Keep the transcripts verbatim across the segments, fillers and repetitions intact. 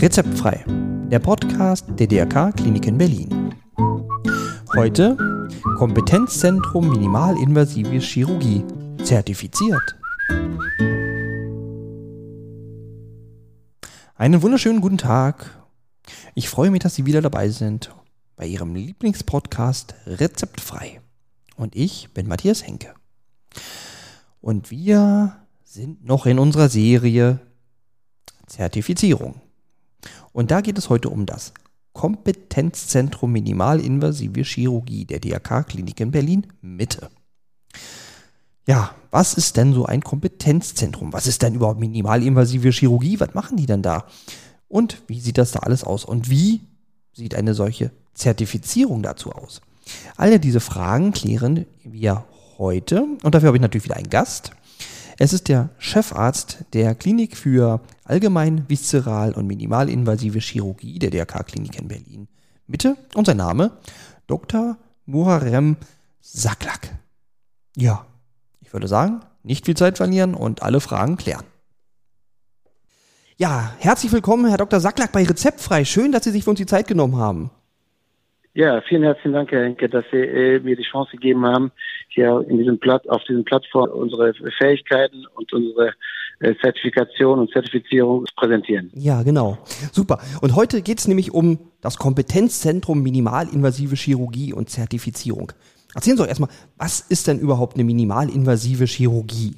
Rezeptfrei, der Podcast der D R K Kliniken Berlin. Heute Kompetenzzentrum Minimalinvasive Chirurgie, zertifiziert. Einen wunderschönen guten Tag. Ich freue mich, dass Sie wieder dabei sind bei Ihrem Lieblingspodcast Rezeptfrei. Und ich bin Matthias Henke. Und wir sind noch in unserer Serie Zertifizierung. Und da geht es heute um das Kompetenzzentrum Minimalinvasive Chirurgie der D R K Kliniken Berlin Mitte. Ja, was ist denn so ein Kompetenzzentrum? Was ist denn überhaupt minimalinvasive Chirurgie? Was machen die denn da? Und wie sieht das da alles aus? Und wie sieht eine solche Zertifizierung dazu aus? Alle diese Fragen klären wir heute. Und dafür habe ich natürlich wieder einen Gast. Es ist der Chefarzt der Klinik für Allgemein-, Viszeral- und Minimalinvasive Chirurgie der D R K Kliniken Berlin Mitte. Und sein Name Doktor Muharrem Saklak. Ja, ich würde sagen, nicht viel Zeit verlieren und alle Fragen klären. Ja, herzlich willkommen, Herr Doktor Saklak, bei Rezeptfrei. Schön, dass Sie sich für uns die Zeit genommen haben. Ja, vielen herzlichen Dank, Herr Henke, dass Sie äh, mir die Chance gegeben haben, hier in diesem Platt, auf diesem Plattform unsere Fähigkeiten und unsere äh, Zertifikation und Zertifizierung zu präsentieren. Ja, genau. Super. Und heute geht es nämlich um das Kompetenzzentrum Minimalinvasive Chirurgie und Zertifizierung. Erzählen Sie doch erstmal, was ist denn überhaupt eine minimalinvasive Chirurgie?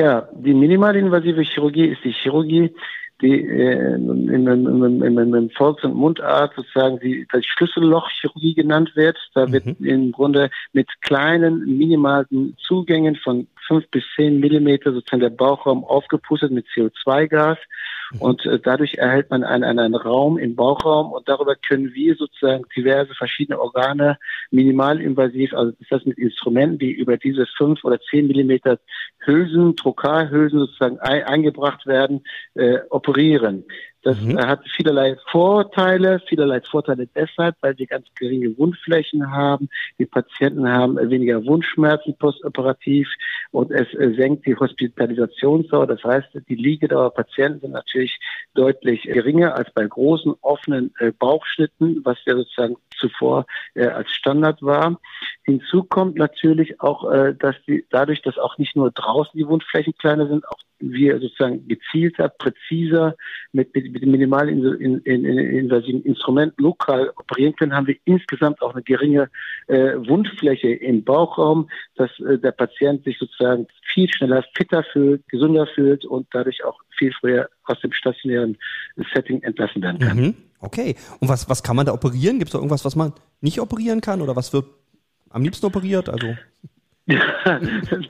Ja, die minimalinvasive Chirurgie ist die Chirurgie, die äh, in, in, in, in, in Volks- und Mundart sozusagen die, die Schlüssellochchirurgie genannt wird. Da mhm. wird im Grunde mit kleinen, minimalen Zugängen von fünf bis zehn Millimeter sozusagen der Bauchraum aufgepustet mit C O zwei Gas. Mhm. Und äh, dadurch erhält man einen, einen Raum im Bauchraum. Und darüber können wir sozusagen diverse verschiedene Organe minimalinvasiv, also ist das mit Instrumenten, die über diese fünf oder zehn Millimeter Hülsen, Trokarhülsen sozusagen ein, eingebracht werden, äh, operieren. Das mhm. hat vielerlei Vorteile, vielerlei Vorteile deshalb, weil wir ganz geringe Wundflächen haben, die Patienten haben weniger Wundschmerzen postoperativ und es senkt die Hospitalisationsdauer. Das heißt, die Liegedauer Patienten sind natürlich deutlich geringer als bei großen offenen Bauchschnitten, was ja sozusagen zuvor äh, als Standard war. Hinzu kommt natürlich auch, äh, dass die, dadurch, dass auch nicht nur draußen die Wundflächen kleiner sind, auch wir sozusagen gezielter, präziser mit, mit, mit minimal in, in, in, invasiven Instrumenten lokal operieren können, haben wir insgesamt auch eine geringe äh, Wundfläche im Bauchraum, dass äh, der Patient sich sozusagen viel schneller fitter fühlt, gesünder fühlt und dadurch auch viel früher aus dem stationären Setting entlassen werden kann. Mhm. Okay. Und was, was kann man da operieren? Gibt es da irgendwas, was man nicht operieren kann? Oder was wird am liebsten operiert? Also... Ja, das ist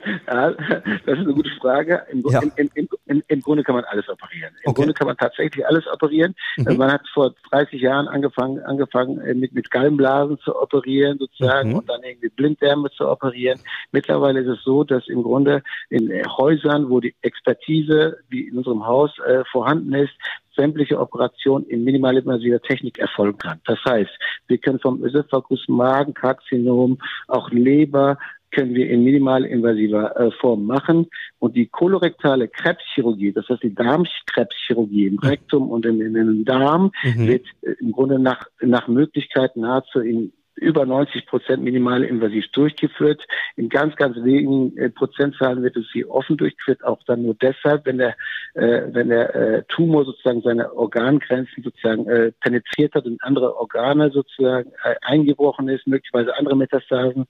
eine gute Frage. Im, ja. im, im, im, im Grunde kann man alles operieren. Im okay. Grunde kann man tatsächlich alles operieren. Mhm. Man hat vor dreißig Jahren angefangen, angefangen mit, mit Gallenblasen zu operieren sozusagen mhm. und dann irgendwie Blinddärme zu operieren. Mittlerweile ist es so, dass im Grunde in Häusern, wo die Expertise wie in unserem Haus äh, vorhanden ist, sämtliche Operationen in minimalinvasiver Technik erfolgen kann. Das heißt, wir können vom Ösophagus, Magenkarzinom, auch Leber können wir in minimalinvasiver äh, Form machen. Und die kolorektale Krebschirurgie, das heißt die Darmkrebschirurgie im Rektum und in, in, in den Darm, mhm. wird äh, im Grunde nach, nach Möglichkeit nahezu in über neunzig Prozent minimalinvasiv durchgeführt. In ganz, ganz wenigen äh, Prozentzahlen wird es hier offen durchgeführt, auch dann nur deshalb, wenn der, äh, wenn der äh, Tumor sozusagen seine Organgrenzen sozusagen äh, penetriert hat und andere Organe sozusagen äh, eingebrochen ist, möglicherweise andere Metastasen.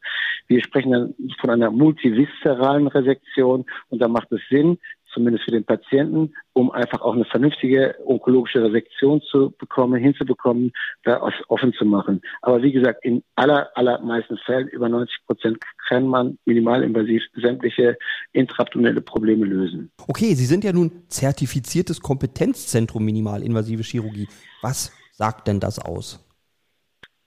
Wir sprechen dann von einer multiviszeralen Resektion und da macht es Sinn, zumindest für den Patienten, um einfach auch eine vernünftige onkologische Resektion zu bekommen, hinzubekommen, da offen zu machen. Aber wie gesagt, in aller, allermeisten Fällen, über neunzig Prozent, kann man minimalinvasiv sämtliche intraabdominelle Probleme lösen. Okay, Sie sind ja nun zertifiziertes Kompetenzzentrum Minimalinvasive Chirurgie. Was sagt denn das aus?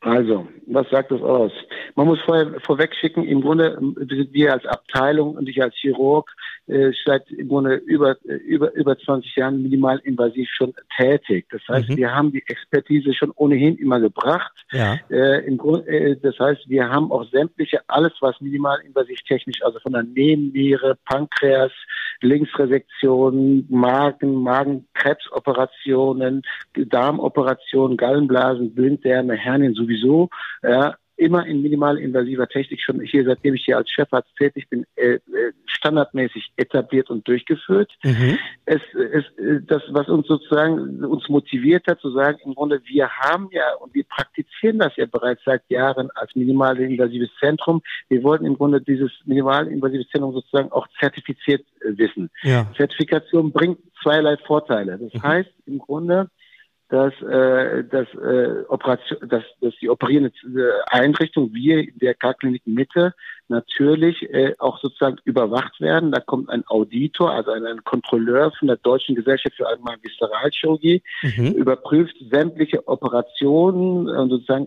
Also, was sagt das aus? Man muss vorher vorweg schicken, im Grunde sind wir als Abteilung und ich als Chirurg äh, seit im Grunde über, über, über zwanzig Jahren minimalinvasiv schon tätig. Das heißt, mhm. wir haben die Expertise schon ohnehin immer gebracht. Ja. Äh, im Grund, äh, das heißt, wir haben auch sämtliche, alles was minimalinvasiv technisch, also von der Nebenniere, Pankreas, Linksresektionen, Magen, Magenkrebsoperationen, Darmoperationen, Gallenblasen, Blinddarme, Hernien sowieso, ja, immer in minimalinvasiver Technik schon hier, seitdem ich hier als Chefarzt tätig bin, äh, standardmäßig etabliert und durchgeführt. Mhm. Es, es, das, was uns sozusagen uns motiviert hat, zu sagen, im Grunde, wir haben ja und wir praktizieren das ja bereits seit Jahren als minimalinvasives Zentrum. Wir wollten im Grunde dieses minimalinvasive Zentrum sozusagen auch zertifiziert äh, wissen. Ja. Zertifikation bringt zweierlei Vorteile. Das mhm. heißt im Grunde, dass, äh, dass, äh, Operation, dass, dass die operierende Einrichtung, wir in der K-Klinik Mitte, natürlich äh, auch sozusagen überwacht werden. Da kommt ein Auditor, also ein, ein Kontrolleur von der Deutschen Gesellschaft für Allgemein- und Viszeralchirurgie, mhm. überprüft sämtliche Operationen und sozusagen,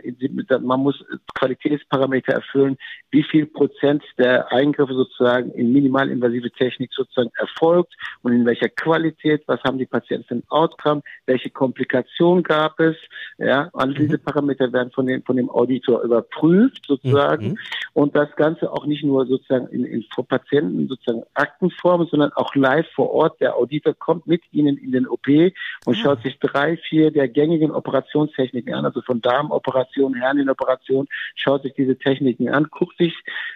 man muss Qualitätsparameter erfüllen, wie viel Prozent der Eingriffe sozusagen in minimalinvasive Technik sozusagen erfolgt und in welcher Qualität, was haben die Patienten für ein Outcome, welche Komplikationen gab es, ja, all diese mhm. Parameter werden von dem, von dem Auditor überprüft sozusagen mhm. und das Ganze auch nicht nur sozusagen in, in vor Patienten sozusagen Aktenform, sondern auch live vor Ort. Der Auditor kommt mit Ihnen in den O P und ah. schaut sich drei, vier der gängigen Operationstechniken an, also von Darmoperationen, Hernienoperationen, schaut sich diese Techniken an, guckt sich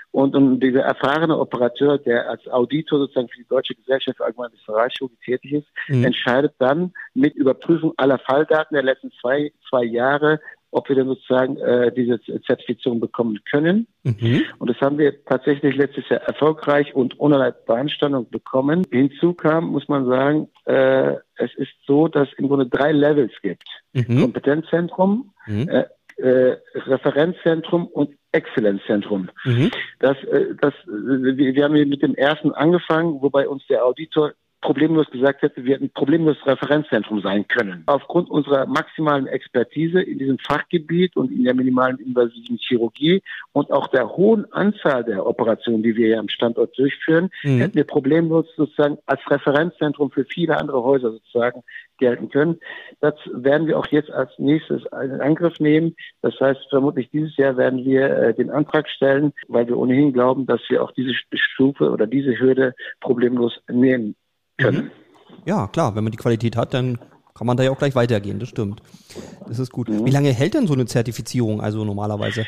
und, und dieser erfahrene Operateur, der als Auditor sozusagen für die Deutsche Gesellschaft für Allgemein- und Viszeralchirurgie tätig ist, mhm. entscheidet dann mit Überprüfung aller Falldaten der letzten zwei, zwei Jahre, ob wir dann sozusagen äh, diese Zertifizierung bekommen können. Mhm. Und das haben wir tatsächlich letztes Jahr erfolgreich und ohne Beanstandung bekommen. Hinzu kam, muss man sagen, äh, es ist so, dass es im Grunde drei Levels gibt. Mhm. Kompetenzzentrum, mhm. äh, äh, Referenzzentrum und Exzellenzzentrum. Mhm. Das, äh, das, äh, wir, wir haben hier mit dem ersten angefangen, wobei uns der Auditor problemlos gesagt hätte, wir hätten problemlos Referenzzentrum sein können. Aufgrund unserer maximalen Expertise in diesem Fachgebiet und in der minimalen invasiven Chirurgie und auch der hohen Anzahl der Operationen, die wir ja am Standort durchführen, mhm. hätten wir problemlos sozusagen als Referenzzentrum für viele andere Häuser sozusagen gelten können. Das werden wir auch jetzt als nächstes in Angriff nehmen. Das heißt, vermutlich dieses Jahr werden wir äh, den Antrag stellen, weil wir ohnehin glauben, dass wir auch diese Stufe oder diese Hürde problemlos nehmen können. Ja, klar, wenn man die Qualität hat, dann kann man da ja auch gleich weitergehen, das stimmt. Das ist gut. Mhm. Wie lange hält denn so eine Zertifizierung also normalerweise?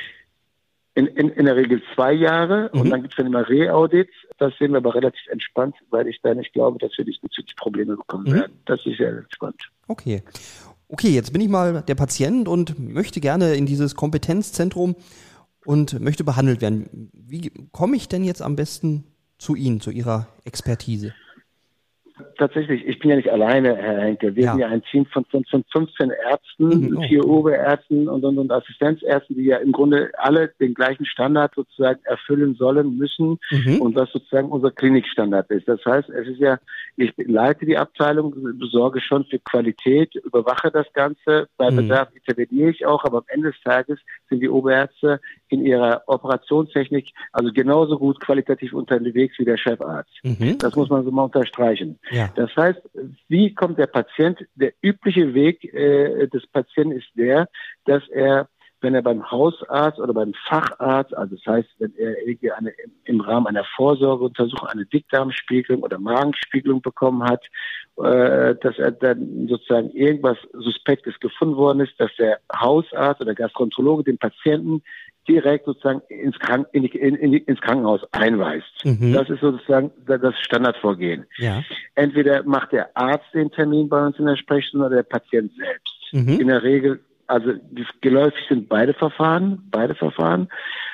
In, in, in der Regel zwei Jahre mhm. und dann gibt es dann immer Re-Audits. Das sehen wir aber relativ entspannt, weil ich da nicht glaube, dass wir diesbezüglich Probleme bekommen mhm. werden. Das ist sehr entspannt. Okay. Okay, jetzt bin ich mal der Patient und möchte gerne in dieses Kompetenzzentrum und möchte behandelt werden. Wie komme ich denn jetzt am besten zu Ihnen, zu Ihrer Expertise? Tatsächlich, ich bin ja nicht alleine, Herr Henke. Wir ja. sind ja ein Team von, von, von fünfzehn Ärzten, mhm. vier Oberärzten und, und, und Assistenzärzten, die ja im Grunde alle den gleichen Standard sozusagen erfüllen sollen, müssen mhm. und was sozusagen unser Klinikstandard ist. Das heißt, es ist ja, ich leite die Abteilung, besorge schon für Qualität, überwache das Ganze, bei mhm. Bedarf interveniere ich auch, aber am Ende des Tages sind die Oberärzte in ihrer Operationstechnik also genauso gut qualitativ unterwegs wie der Chefarzt. Mhm. Das muss man so mal unterstreichen. Ja. Das heißt, wie kommt der Patient? Der übliche Weg äh, des Patienten ist der, dass er, wenn er beim Hausarzt oder beim Facharzt, also das heißt, wenn er irgendwie eine, im Rahmen einer Vorsorgeuntersuchung eine Dickdarmspiegelung oder Magenspiegelung bekommen hat, äh, dass er dann sozusagen irgendwas Suspektes gefunden worden ist, dass der Hausarzt oder Gastroenterologe den Patienten direkt sozusagen ins, Kranken- in, in, in, ins Krankenhaus einweist. Mhm. Das ist sozusagen das Standardvorgehen. Ja. Entweder macht der Arzt den Termin bei uns in der Sprechstunde oder der Patient selbst. Mhm. In der Regel, also geläufig sind beide Verfahren, beide Verfahren.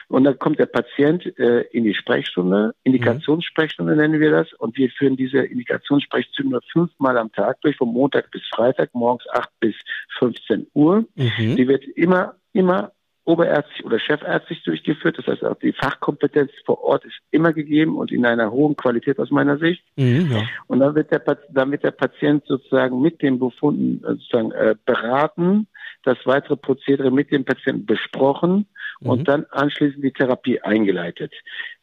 Und dann kommt der Patient äh, in die Sprechstunde, Indikationssprechstunde nennen wir das. Und wir führen diese Indikationssprechstunde fünfmal am Tag durch, vom Montag bis Freitag, morgens acht bis fünfzehn Uhr. Mhm. Die wird immer, immer oberärztlich oder chefärztlich durchgeführt. Das heißt, auch die Fachkompetenz vor Ort ist immer gegeben und in einer hohen Qualität aus meiner Sicht. Mhm, ja. Und dann wird, der, dann wird der Patient sozusagen mit den Befunden sozusagen äh, beraten, das weitere Prozedere mit dem Patienten besprochen mhm. und dann anschließend die Therapie eingeleitet.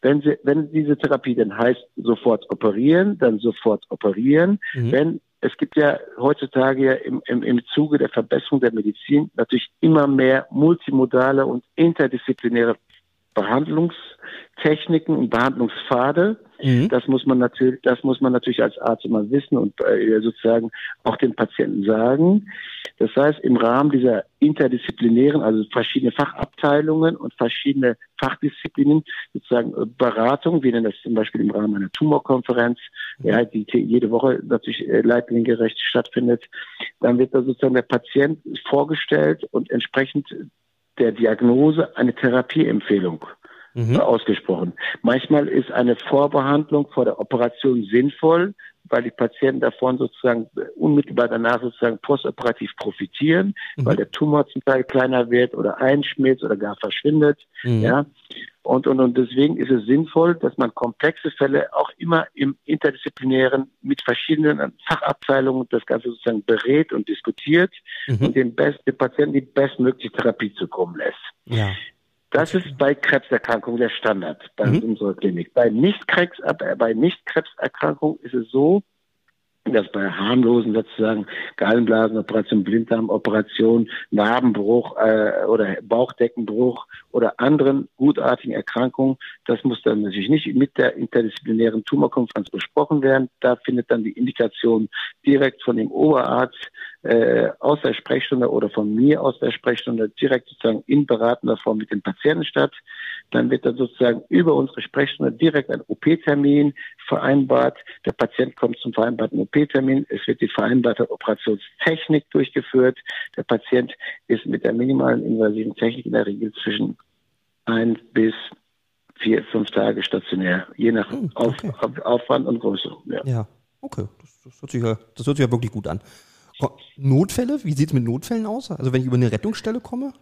Wenn sie, wenn diese Therapie dann heißt, sofort operieren, dann sofort operieren. Mhm. Wenn Es gibt ja heutzutage ja im, im, im Zuge der Verbesserung der Medizin natürlich immer mehr multimodale und interdisziplinäre Behandlungstechniken und Behandlungspfade. Mhm. Das muss man natürlich, das muss man natürlich als Arzt immer wissen und sozusagen auch den Patienten sagen. Das heißt, im Rahmen dieser interdisziplinären, also verschiedene Fachabteilungen und verschiedene Fachdisziplinen, sozusagen Beratung, wir nennen das zum Beispiel im Rahmen einer Tumorkonferenz, ja, die jede Woche natürlich leitliniengerecht stattfindet, dann wird da sozusagen der Patient vorgestellt und entsprechend der Diagnose eine Therapieempfehlung mhm. ausgesprochen. Manchmal ist eine Vorbehandlung vor der Operation sinnvoll, weil die Patienten davon sozusagen unmittelbar danach sozusagen postoperativ profitieren, mhm. weil der Tumor zum Teil kleiner wird oder einschmilzt oder gar verschwindet. Mhm. Ja. Und, und, und deswegen ist es sinnvoll, dass man komplexe Fälle auch immer im Interdisziplinären mit verschiedenen Fachabteilungen das Ganze sozusagen berät und diskutiert mhm. und den, Best, den Patienten die bestmögliche Therapie zukommen lässt. Ja. Das ist bei Krebserkrankungen der Standard bei mhm. unserer Klinik. Bei Nicht-Krebs, bei Nicht-Krebserkrankungen ist es so, dass bei harmlosen sozusagen Gallenblasenoperationen, Blinddarmoperationen, Narbenbruch äh, oder Bauchdeckenbruch oder anderen gutartigen Erkrankungen, das muss dann natürlich nicht mit der interdisziplinären Tumorkonferenz besprochen werden. Da findet dann die Indikation direkt von dem Oberarzt äh, aus der Sprechstunde oder von mir aus der Sprechstunde direkt sozusagen in beratender Form mit dem Patienten statt. Dann wird dann sozusagen über unsere Sprechstunde direkt ein O P-Termin vereinbart. Der Patient kommt zum vereinbarten O P-Termin. Es wird die vereinbarte Operationstechnik durchgeführt. Der Patient ist mit der minimalen invasiven Technik in der Regel zwischen ein bis vier, fünf Tage stationär, je nach hm, okay. Auf, auf, Aufwand und Größe. Ja, ja okay. Das, das, hört sich ja, das hört sich ja wirklich gut an. Notfälle? Wie sieht es mit Notfällen aus? Also wenn ich über eine Rettungsstelle komme?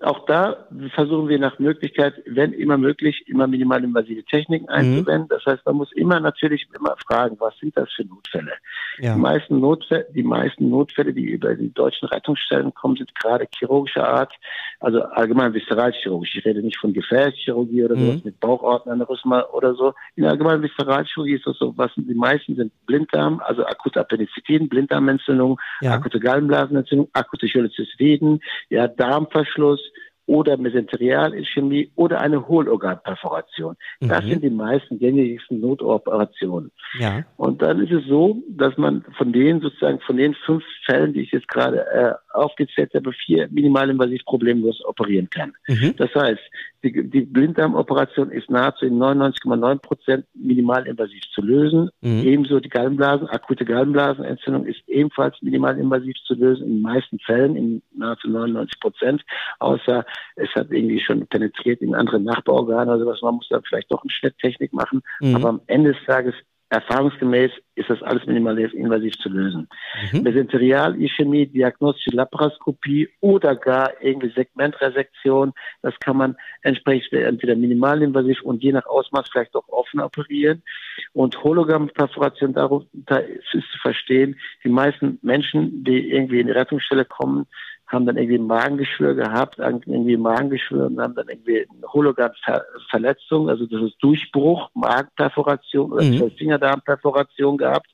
Auch da versuchen wir nach Möglichkeit, wenn immer möglich, immer minimalinvasive Techniken einzuwenden. Mhm. Das heißt, man muss immer natürlich immer fragen, was sind das für Notfälle? Ja. Die meisten Notfälle, die meisten Notfälle, die über die deutschen Rettungsstellen kommen, sind gerade chirurgischer Art, also allgemein Viszeralchirurgie. Ich rede nicht von Gefäßchirurgie oder mhm. sowas mit Bauchortenaneurysma oder so. In der allgemeinen Viszeralchirurgie ist das so, was die meisten sind Blinddarm, also akute Appendizitiden, Blinddarmentzündung, ja. akute Gallenblasenentzündung, akute Cholestystiden, ja, Darmverschluss, oder Mesenterialeischämie oder eine Hohlorganperforation. Das mhm. sind die meisten gängigsten Notoperationen. Ja. Und dann ist es so, dass man von denen sozusagen, von den fünf Fällen, die ich jetzt gerade äh, aufgezählt habe, vier minimalinvasiv problemlos operieren kann. Mhm. Das heißt, die, die Blinddarmoperation ist nahezu in neunundneunzig Komma neun Prozent minimalinvasiv zu lösen. Mhm. Ebenso die Gallenblasen, akute Gallenblasenentzündung ist ebenfalls minimalinvasiv zu lösen, in den meisten Fällen, in nahezu neunundneunzig Prozent, außer es hat irgendwie schon penetriert in andere Nachbarorgane oder sowas. Man muss da vielleicht doch eine Schnitttechnik machen. Mhm. Aber am Ende des Tages, erfahrungsgemäß, ist das alles minimalinvasiv zu lösen. Mhm. Mesenterialeischämie, diagnostische Laparoskopie oder gar irgendwie Segmentresektion, das kann man entsprechend entweder minimalinvasiv und je nach Ausmaß vielleicht auch offen operieren. Und Hohlorganperforation, darunter ist zu verstehen, die meisten Menschen, die irgendwie in die Rettungsstelle kommen, haben dann irgendwie ein Magengeschwür gehabt, irgendwie ein Magengeschwür und haben dann irgendwie eine Hohlorganverletzung, also das ist Durchbruch, Magenperforation oder mhm. Zwölffingerdarmperforation gehabt.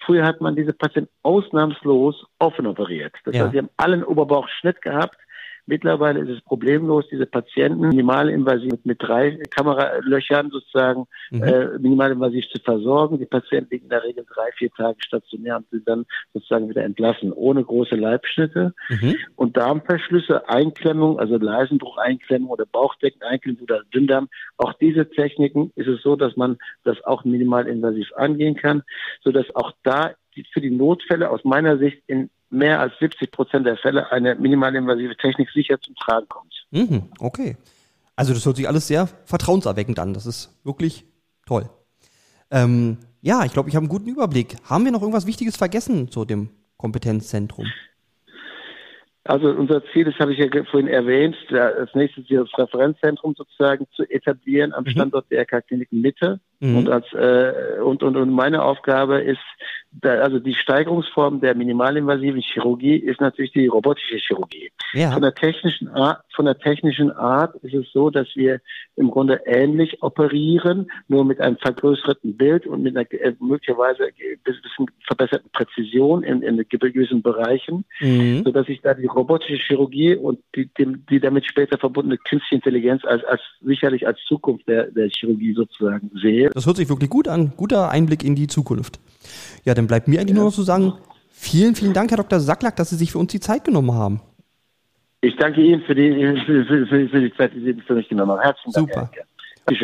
Früher hat man diese Patienten ausnahmslos offen operiert. Das ja. heißt, sie haben allen Oberbauchschnitt gehabt. Mittlerweile ist es problemlos, diese Patienten minimalinvasiv mit drei Kameralöchern sozusagen mhm. äh, minimalinvasiv zu versorgen. Die Patienten liegen in der Regel drei, vier Tage stationär und sind dann sozusagen wieder entlassen, ohne große Leibschnitte. Mhm. Und Darmverschlüsse, Einklemmung, also Leisenbrucheinklemmung oder Bauchdeckeneinklemmung oder Dünndarm, auch diese Techniken ist es so, dass man das auch minimalinvasiv angehen kann, sodass auch da für die Notfälle aus meiner Sicht in mehr als siebzig Prozent der Fälle eine minimalinvasive Technik sicher zum Tragen kommt. Mhm, okay. Also das hört sich alles sehr vertrauenserweckend an. Das ist wirklich toll. Ähm, ja, ich glaube, ich habe einen guten Überblick. Haben wir noch irgendwas Wichtiges vergessen zu dem Kompetenzzentrum? Also unser Ziel ist, habe ich ja vorhin erwähnt, das nächste Ziel ist, das Referenzzentrum sozusagen zu etablieren am Standort mhm. der D R K Kliniken Mitte. Mhm. Und, als, äh, und, und, und meine Aufgabe ist, also die Steigerungsform der minimalinvasiven Chirurgie ist natürlich die robotische Chirurgie. Ja. Von der technischen Art, von der technischen Art ist es so, dass wir im Grunde ähnlich operieren, nur mit einem vergrößerten Bild und mit einer möglicherweise ein bisschen verbesserten Präzision in, in gewissen Bereichen, mhm. sodass sich da die robotische Chirurgie und die, die, die damit später verbundene künstliche Intelligenz als, als sicherlich als Zukunft der, der Chirurgie sozusagen sehe. Das hört sich wirklich gut an. Guter Einblick in die Zukunft. Ja, dann bleibt mir eigentlich nur noch zu sagen, vielen, vielen Dank, Herr Doktor Saklak, dass Sie sich für uns die Zeit genommen haben. Ich danke Ihnen für die, für, für, für die Zeit, die Sie für mich genommen haben. Herzlichen Dank. Super.